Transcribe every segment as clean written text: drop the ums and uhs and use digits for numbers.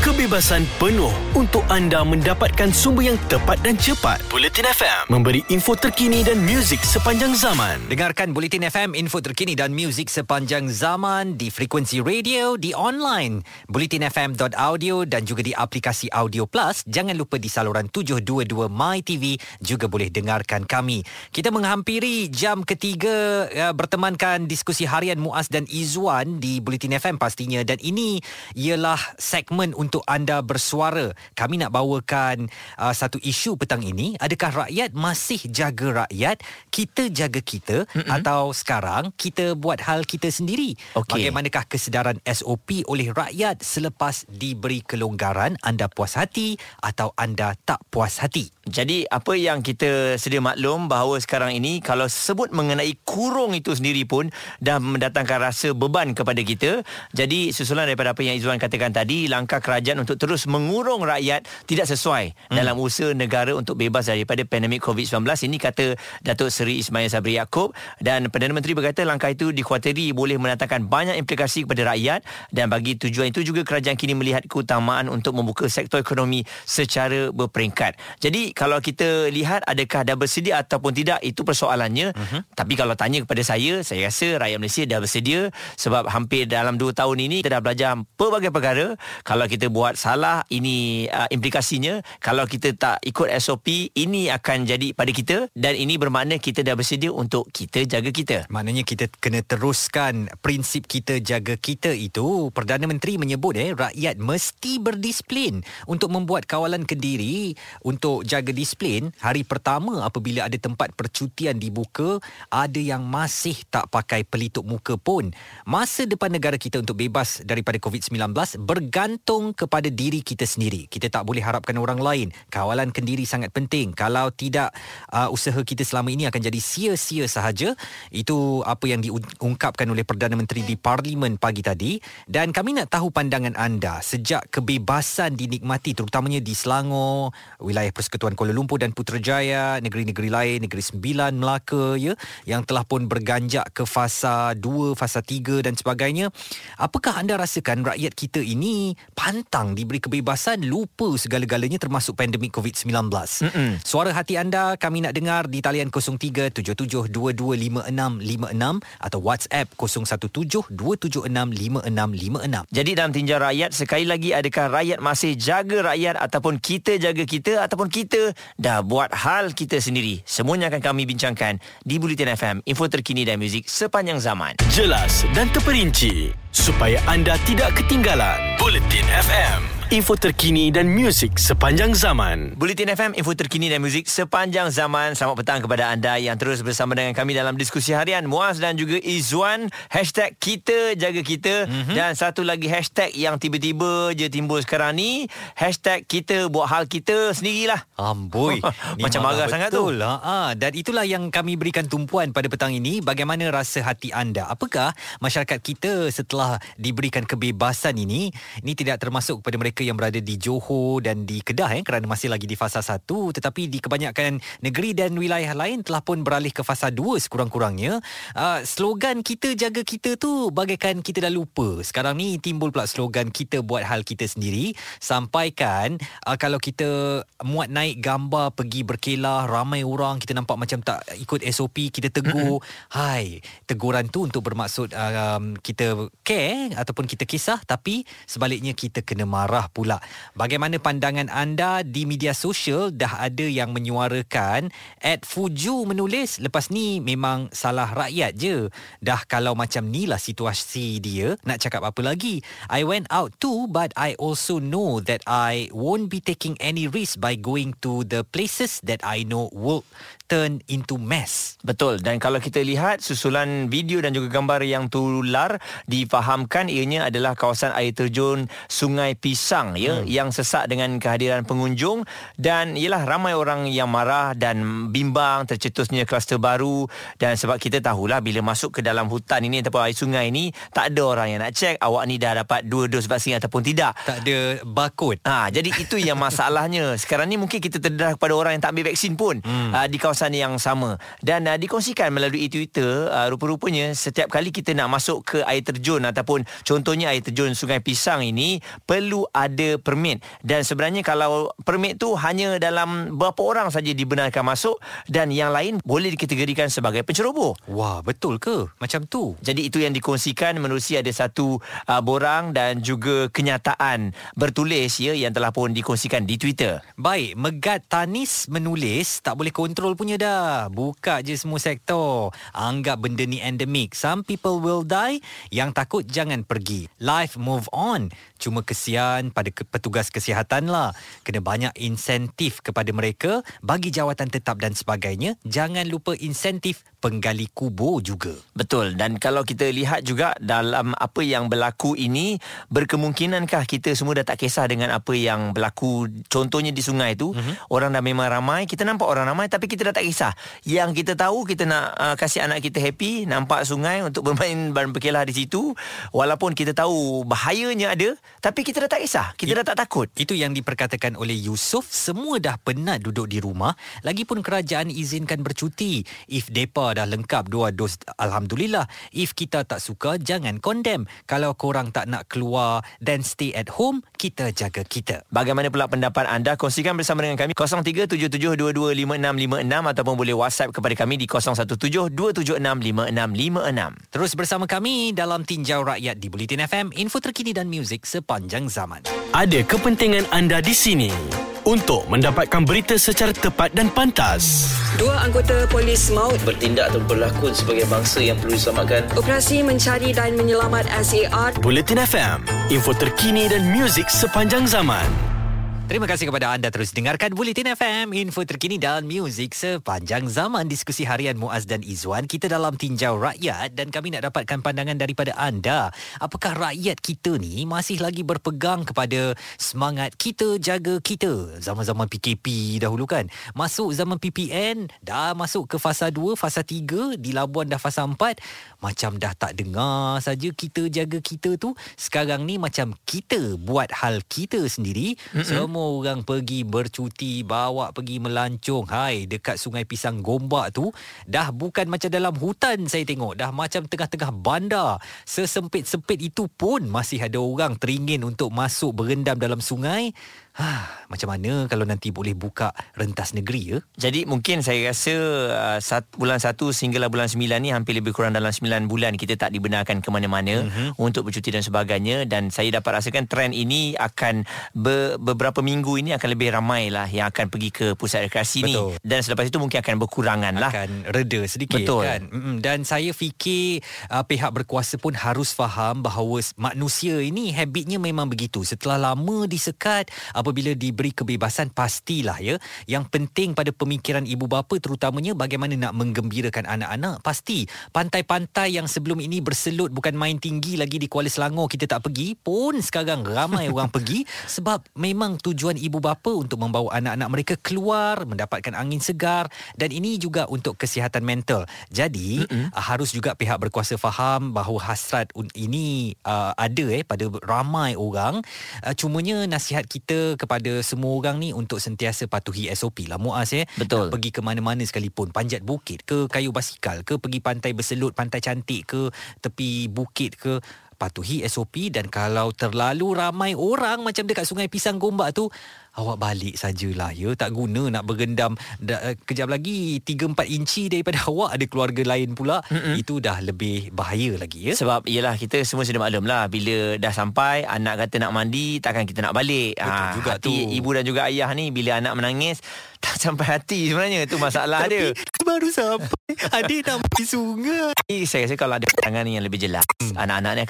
kebebasan penuh untuk anda mendapatkan sumber yang tepat dan cepat. Bulletin FM memberi info terkini dan muzik sepanjang zaman. Dengarkan Bulletin FM, info terkini dan muzik sepanjang zaman di frekuensi radio, di online, bulletinfm.audio dan juga di aplikasi Audio Plus. Jangan lupa di saluran 722 MyTV juga boleh dengarkan kami. Kita menghampiri jam ketiga bertemankan diskusi harian Muaz dan Izzuan di Bulletin FM pastinya, dan ini ialah segmen untuk anda bersuara. Kami nak bawakan satu isu petang ini. Adakah rakyat masih jaga rakyat, kita jaga kita, atau sekarang kita buat hal kita sendiri? Okay. Bagaimanakah kesedaran SOP oleh rakyat selepas diberi kelonggaran? Anda puas hati atau anda tak puas hati? Jadi apa yang kita sedia maklum bahawa sekarang ini kalau sebut mengenai kurung itu sendiri pun dah mendatangkan rasa beban kepada kita. Jadi susulan daripada apa yang Izzuan katakan tadi, langkah kerajaan untuk terus mengurung rakyat tidak sesuai dalam usaha negara untuk bebas daripada pandemik COVID-19. Ini kata Datuk Seri Ismail Sabri Yaakob, dan Perdana Menteri berkata langkah itu dikhuatiri boleh mendatangkan banyak implikasi kepada rakyat, dan bagi tujuan itu juga kerajaan kini melihat keutamaan untuk membuka sektor ekonomi secara berperingkat. Jadi kalau kita lihat adakah dah bersedia ataupun tidak, itu persoalannya. Tapi kalau tanya kepada saya rasa rakyat Malaysia dah bersedia, sebab hampir dalam 2 tahun ini kita dah belajar pelbagai perkara. Kalau kita buat salah, ini implikasinya. Kalau kita tak ikut SOP, ini akan jadi pada kita, dan ini bermakna kita dah bersedia untuk kita jaga kita. Maknanya kita kena teruskan prinsip kita jaga kita itu. Perdana Menteri menyebut rakyat mesti berdisiplin untuk membuat kawalan kendiri untuk jaga disiplin. Hari pertama apabila ada tempat percutian dibuka, ada yang masih tak pakai pelitup muka pun. Masa depan negara kita untuk bebas daripada COVID-19 bergantung kepada diri kita sendiri. Kita tak boleh harapkan orang lain. Kawalan kendiri sangat penting. Kalau tidak, usaha kita selama ini akan jadi sia-sia sahaja. Itu apa yang diungkapkan oleh Perdana Menteri di Parlimen pagi tadi. Dan kami nak tahu pandangan anda sejak kebebasan dinikmati terutamanya di Selangor, wilayah Persekutuan Kuala Lumpur dan Putrajaya, negeri-negeri lain, Negeri Sembilan, Melaka yang telah pun berganjak ke fasa 2, fasa 3 dan sebagainya. Apakah anda rasakan rakyat kita ini pantang diberi kebebasan, lupa segala-galanya termasuk pandemik COVID-19? Suara hati anda kami nak dengar di talian 0377225656 atau WhatsApp 0172765656. Jadi dalam tinjau rakyat, sekali lagi, adakah rakyat masih jaga rakyat ataupun kita jaga kita ataupun kita dah buat hal kita sendiri? Semuanya akan kami bincangkan di Bulletin FM, info terkini dan muzik sepanjang zaman. Jelas dan terperinci supaya anda tidak ketinggalan. Bulletin FM, info terkini dan muzik sepanjang zaman. Bulletin FM, info terkini dan muzik sepanjang zaman. Selamat petang kepada anda yang terus bersama dengan kami dalam diskusi harian Muaz dan juga Izzuan. Hashtag kita jaga kita. Dan satu lagi hashtag yang tiba-tiba je timbul sekarang ni, hashtag kita buat hal kita sendirilah. Amboi. Macam marah sangat tu lah. Dan itulah yang kami berikan tumpuan pada petang ini. Bagaimana rasa hati anda? Apakah masyarakat kita setelah diberikan kebebasan ini, ini tidak termasuk kepada mereka yang berada di Johor dan di Kedah kerana masih lagi di fasa 1, tetapi di kebanyakan negeri dan wilayah lain telah pun beralih ke fasa 2 sekurang-kurangnya. Slogan kita jaga kita tu bagaikan kita dah lupa. Sekarang ni timbul pula slogan kita buat hal kita sendiri, sampaikan kalau kita muat naik gambar pergi berkelah ramai orang, kita nampak macam tak ikut SOP, kita tegur. Hai, teguran tu untuk bermaksud kita care ataupun kita kisah, tapi sebaliknya kita kena marah pula. Bagaimana pandangan anda di media sosial? Dah ada yang menyuarakan. @Fuju menulis, lepas ni memang salah rakyat je. Dah kalau macam ni lah situasi dia, nak cakap apa lagi? I went out too, but I also know that I won't be taking any risk by going to the places that I know will turn into mess. Betul. Dan kalau kita lihat susulan video dan juga gambar yang tular, difahamkan ianya adalah kawasan air terjun Sungai Pisang yang sesak dengan kehadiran pengunjung, dan ialah ramai orang yang marah dan bimbang tercetusnya kluster baru. Dan sebab kita tahulah bila masuk ke dalam hutan ini ataupun air sungai ini, tak ada orang yang nak cek awak ni dah dapat 2 dos vaksin ataupun tidak. Tak ada barcode. Jadi itu yang masalahnya. Sekarang ni mungkin kita terdedah kepada orang yang tak ambil vaksin pun di kawasan yang sama. Dan dikongsikan melalui Twitter, rupa-rupanya setiap kali kita nak masuk ke air terjun ataupun contohnya air terjun Sungai Pisang ini, perlu ada permit. Dan sebenarnya kalau permit tu hanya dalam berapa orang saja dibenarkan masuk, dan yang lain boleh dikategorikan sebagai penceroboh. Wah, betul ke? Macam tu. Jadi itu yang dikongsikan menerusi ada satu borang dan juga kenyataan bertulis ya, yang telah pun dikongsikan di Twitter. Baik, Megat Tanis menulis, tak boleh kontrol punya dah. Buka je semua sektor. Anggap benda ni endemik. Some people will die. Yang takut jangan pergi. Life move on. Cuma kesian pada petugas kesihatan lah. Kena banyak insentif kepada mereka, bagi jawatan tetap dan sebagainya. Jangan lupa insentif penggali kubur juga. Betul. Dan kalau kita lihat juga dalam apa yang berlaku ini, berkemungkinankah kita semua dah tak kisah dengan apa yang berlaku? Contohnya di sungai tu, orang dah memang ramai. Kita nampak orang ramai tapi kita dah tak kisah. Yang kita tahu, kita nak kasih anak kita happy, nampak sungai untuk bermain berkelah di situ. Walaupun kita tahu bahayanya ada, tapi kita dah tak kisah. Kita dah tak takut. Itu yang diperkatakan oleh Yusof. Semua dah penat duduk di rumah. Lagipun kerajaan izinkan bercuti. If depa dah lengkap 2 dos, alhamdulillah. If kita tak suka, jangan condemn. Kalau korang tak nak keluar, then stay at home. Kita jaga kita. Bagaimana pula pendapat anda? Kongsikan bersama dengan kami 0377225656 ataupun boleh WhatsApp kepada kami di 0172765656. Terus bersama kami dalam Tinjau Rakyat di Bulletin FM, info terkini dan muzik sepanjang zaman. Ada kepentingan anda di sini untuk mendapatkan berita secara tepat dan pantas. 2 anggota polis maut bertindak atau berlakon sebagai bangsa yang perlu diselamatkan. Operasi mencari dan menyelamat SAR. Bulletin FM, info terkini dan muzik sepanjang zaman. Terima kasih kepada anda terus dengarkan Bulletin FM, info terkini dan muzik sepanjang zaman. Diskusi harian Muaz dan Izwan, kita dalam Tinjau Rakyat, dan kami nak dapatkan pandangan daripada anda. Apakah rakyat kita ni masih lagi berpegang kepada semangat kita jaga kita? Zaman-zaman PKP dahulu kan. Masuk zaman PPN, dah masuk ke fasa 2, fasa 3, di Labuan dah fasa 4. Macam dah tak dengar saja kita jaga kita tu. Sekarang ni macam kita buat hal kita sendiri. Semua orang pergi bercuti, bawa pergi melancong. Hai, dekat Sungai Pisang Gombak tu, dah bukan macam dalam hutan saya tengok. Dah macam tengah-tengah bandar. Sesempit-sempit itu pun masih ada orang teringin untuk masuk berendam dalam sungai. Macam mana kalau nanti boleh buka rentas negeri ya? Jadi mungkin saya rasa bulan 1 sehinggalah bulan 9 ni, hampir lebih kurang dalam 9 bulan kita tak dibenarkan ke mana-mana untuk bercuti dan sebagainya. Dan saya dapat rasakan trend ini akan beberapa minggu ini akan lebih ramai lah yang akan pergi ke pusat rekreasi ni. Dan selepas itu mungkin akan berkurangan lah, akan reda sedikit. Betul. Kan? Dan saya fikir pihak berkuasa pun harus faham bahawa manusia ini habitnya memang begitu. Setelah lama disekat, apabila diberi kebebasan, pastilah ya. Yang penting pada pemikiran ibu bapa terutamanya, bagaimana nak menggembirakan anak-anak. Pasti pantai-pantai yang sebelum ini berselut bukan main tinggi lagi di Kuala Selangor kita tak pergi pun, sekarang ramai orang pergi. Sebab memang tujuan ibu bapa untuk membawa anak-anak mereka keluar, mendapatkan angin segar, dan ini juga untuk kesihatan mental. Jadi harus juga pihak berkuasa faham bahawa hasrat ini ada pada ramai orang. Cumanya nasihat kita kepada semua orang ni untuk sentiasa patuhi SOP lah Muaz ya. Betul. Nak pergi ke mana-mana sekalipun, panjat bukit ke, kayu basikal ke, pergi pantai berselut, pantai cantik ke, tepi bukit ke, patuhi SOP. Dan kalau terlalu ramai orang macam dekat Sungai Pisang Gombak tu, awak balik sajalah ya. Tak guna nak bergendam kejap lagi 3-4 inci daripada awak ada keluarga lain pula. Itu dah lebih bahaya lagi ya. Sebab yelah, kita semua sudah maklum lah, bila dah sampai anak kata nak mandi, takkan kita nak balik. Betul juga hati tu. Ibu dan juga ayah ni bila anak menangis tak sampai hati sebenarnya. Itu masalah dia. Tapi baru sampai adik nak pergi sungai. Saya rasa kalau ada perangan yang lebih jelas, anak-anak ni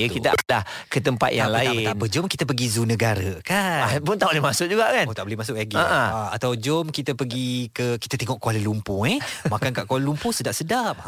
ya, kita dah ke tempat yang lain. Tak apa, jom kita pergi zoo negara kan. Pun tak boleh masuk juga kan? Oh, tak boleh masuk lagi. Atau jom kita pergi ke, kita tengok Kuala Lumpur makan kat Kuala Lumpur sedap-sedap.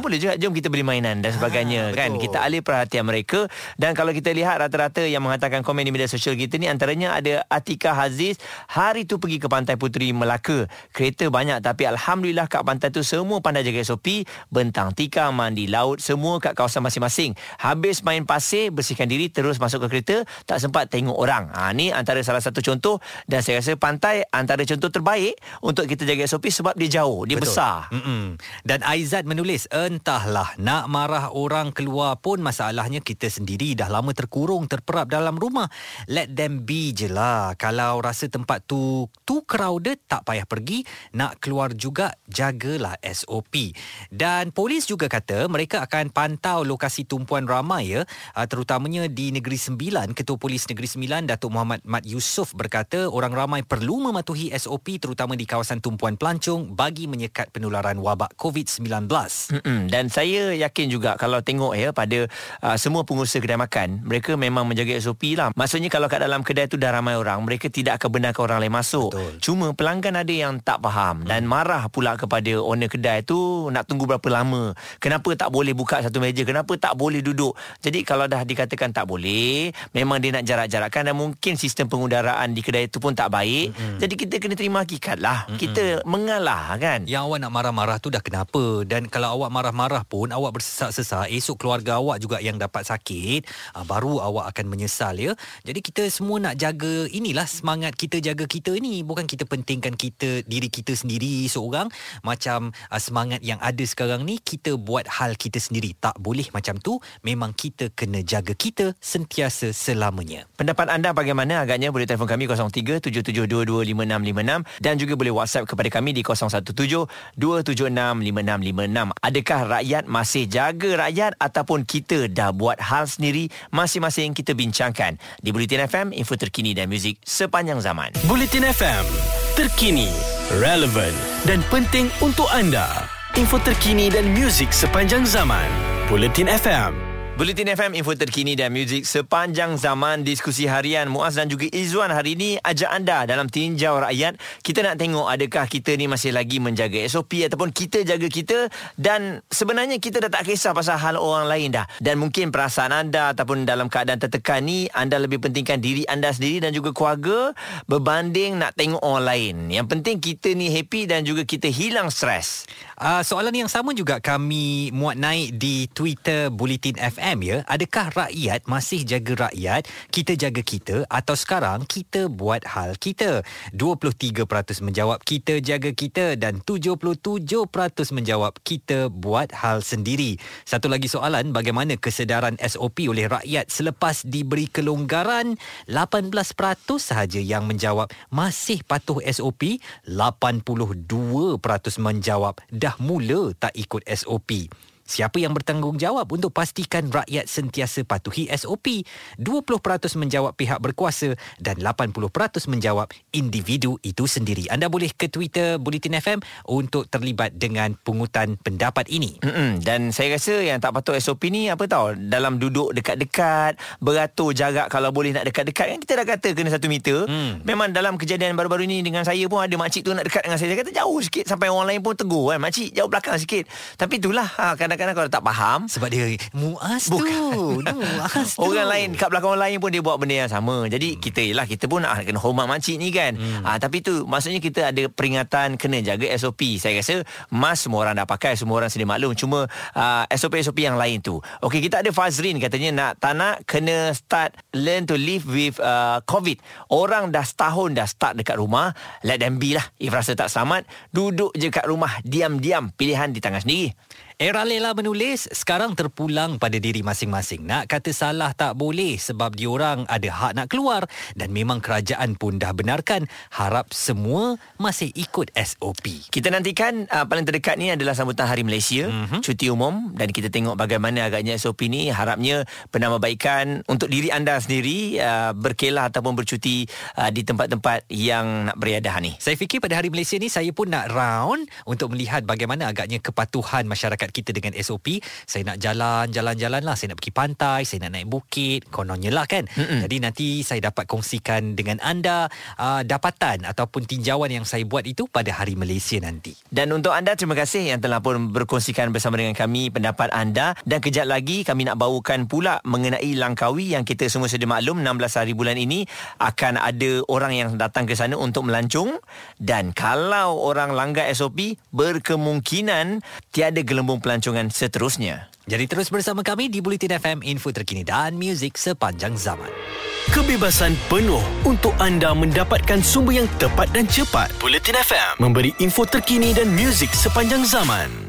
Boleh juga, jom kita beli mainan dan sebagainya kan. Betul. Kita alih perhatian mereka. Dan kalau kita lihat rata-rata yang mengatakan komen di media sosial kita ni, antaranya ada Atika Haziz, hari tu pergi ke Pantai Puteri Melaka. Kereta banyak tapi alhamdulillah kat pantai tu semua pandai jaga SOP, bentang tikar, mandi laut, semua kat kawasan masing-masing. Habis main pasir, bersihkan diri, terus masuk ke kereta, tak sempat tengok orang. Ni antara salah satu contoh contoh, dan saya rasa pantai antara contoh terbaik untuk kita jaga SOP sebab dia jauh, dia betul, besar. Mm-mm. Dan Aizat menulis, entahlah, nak marah orang keluar pun masalahnya kita sendiri dah lama terkurung, terperap dalam rumah. Let them be je lah. Kalau rasa tempat tu crowded, tak payah pergi. Nak keluar juga, jagalah SOP. Dan polis juga kata mereka akan pantau lokasi tumpuan ramai ya, terutamanya di Negeri Sembilan. Ketua Polis Negeri Sembilan, Datuk Muhammad Mat Yusof berkata orang ramai perlu mematuhi SOP terutama di kawasan tumpuan pelancong bagi menyekat penularan wabak COVID-19. Dan saya yakin juga kalau tengok ya pada semua pengusaha kedai makan, mereka memang menjaga SOP lah. Maksudnya kalau kat dalam kedai tu dah ramai orang, mereka tidak akan benarkan orang lain masuk. Betul. Cuma pelanggan ada yang tak faham dan marah pula kepada owner kedai tu, nak tunggu berapa lama, kenapa tak boleh buka satu meja, kenapa tak boleh duduk. Jadi kalau dah dikatakan tak boleh, memang dia nak jarak-jarakkan, dan mungkin sistem pengundaraan di kedai tu pun tak baik. Jadi kita kena terima hakikat lah. Kita mengalah kan. Yang awak nak marah-marah tu dah kenapa. Dan kalau awak marah-marah pun, awak bersesak-sesak, esok keluarga awak juga yang dapat sakit, baru awak akan menyesal ya. Jadi kita semua nak jaga, inilah semangat kita jaga kita ni. Bukan kita pentingkan kita, diri kita sendiri seorang. Macam semangat yang ada sekarang ni, kita buat hal kita sendiri. Tak boleh macam tu. Memang kita kena jaga kita sentiasa selamanya. Pendapat anda bagaimana? Agaknya boleh telefon kami 03-7722-5656 dan juga boleh WhatsApp kepada kami di 0172765656. Adakah rakyat masih jaga rakyat ataupun kita dah buat hal sendiri? Masing-masing kita bincangkan di Bulletin FM, info terkini dan muzik sepanjang zaman. Bulletin FM terkini, relevan dan penting untuk anda. Info terkini dan muzik sepanjang zaman. Bulletin FM. Bulletin FM, info terkini dan muzik sepanjang zaman. Diskusi harian Muaz dan juga Izzuan hari ini ajak anda dalam tinjau rakyat. Kita nak tengok adakah kita ni masih lagi menjaga SOP ataupun kita jaga kita, dan sebenarnya kita dah tak kisah pasal hal orang lain dah. Dan mungkin perasaan anda ataupun dalam keadaan tertekan ni, anda lebih pentingkan diri anda sendiri dan juga keluarga berbanding nak tengok orang lain. Yang penting kita ni happy dan juga kita hilang stres. Soalan yang sama juga kami muat naik di Twitter Bulletin FM. Ya, adakah rakyat masih jaga rakyat, kita jaga kita, atau sekarang kita buat hal kita? 23% menjawab kita jaga kita dan 77% menjawab kita buat hal sendiri. Satu lagi soalan, bagaimana kesedaran SOP oleh rakyat selepas diberi kelonggaran? 18% sahaja yang menjawab masih patuh SOP, 82% menjawab dah mula tak ikut SOP. Siapa yang bertanggungjawab untuk pastikan rakyat sentiasa patuhi SOP? 20% menjawab pihak berkuasa dan 80% menjawab individu itu sendiri. Anda boleh ke Twitter Bulletin FM untuk terlibat dengan pungutan pendapat ini. Dan saya rasa yang tak patuh SOP ni apa tahu, dalam duduk dekat-dekat, beratur jarak kalau boleh nak dekat-dekat. Kan kita dah kata kena 1 meter. Memang dalam kejadian baru-baru ni dengan saya pun ada makcik tu nak dekat dengan saya. Saya kata jauh sikit sampai orang lain pun tegur kan. Makcik jauh belakang sikit. Tapi itulah kadang-kadang kalau tak faham sebab dia Muaz tu, orang lain kat belakang orang lain pun dia buat benda yang sama. Jadi kita pun kena hormat makcik ni kan. Tapi tu maksudnya kita ada peringatan kena jaga SOP. Saya rasa semua orang dah pakai, semua orang sedia maklum. Cuma SOP-SOP yang lain tu. Okey, kita ada Fazrin katanya nak tak nak kena start learn to live with COVID. Orang dah setahun dah start dekat rumah, let them be lah. If rasa tak selamat, duduk je kat rumah diam-diam, pilihan di tangan sendiri. Era Lela menulis, sekarang terpulang pada diri masing-masing. Nak kata salah tak boleh sebab diorang ada hak nak keluar dan memang kerajaan pun dah benarkan. Harap semua masih ikut SOP. Kita nantikan paling terdekat ni adalah sambutan Hari Malaysia, cuti umum, dan kita tengok bagaimana agaknya SOP ni. Harapnya penambahbaikan untuk diri anda sendiri, berkelah ataupun bercuti di tempat-tempat yang nak beriadah ni. Saya fikir pada Hari Malaysia ni saya pun nak round untuk melihat bagaimana agaknya kepatuhan masyarakat kita dengan SOP. Saya nak jalan-jalan lah, saya nak pergi pantai, saya nak naik bukit, kononnya lah kan. Jadi nanti saya dapat kongsikan dengan anda dapatan ataupun tinjauan yang saya buat itu pada Hari Malaysia nanti. Dan untuk anda, terima kasih yang telah pun berkongsikan bersama dengan kami pendapat anda. Dan kejap lagi kami nak bawakan pula mengenai Langkawi yang kita semua sedia maklum 16 hari bulan ini akan ada orang yang datang ke sana untuk melancong, dan kalau orang langgar SOP berkemungkinan tiada gelembung pelancongan seterusnya. Jadi terus bersama kami di Bulletin FM, info terkini dan muzik sepanjang zaman. Kebebasan penuh untuk anda mendapatkan sumber yang tepat dan cepat. Bulletin FM memberi info terkini dan muzik sepanjang zaman.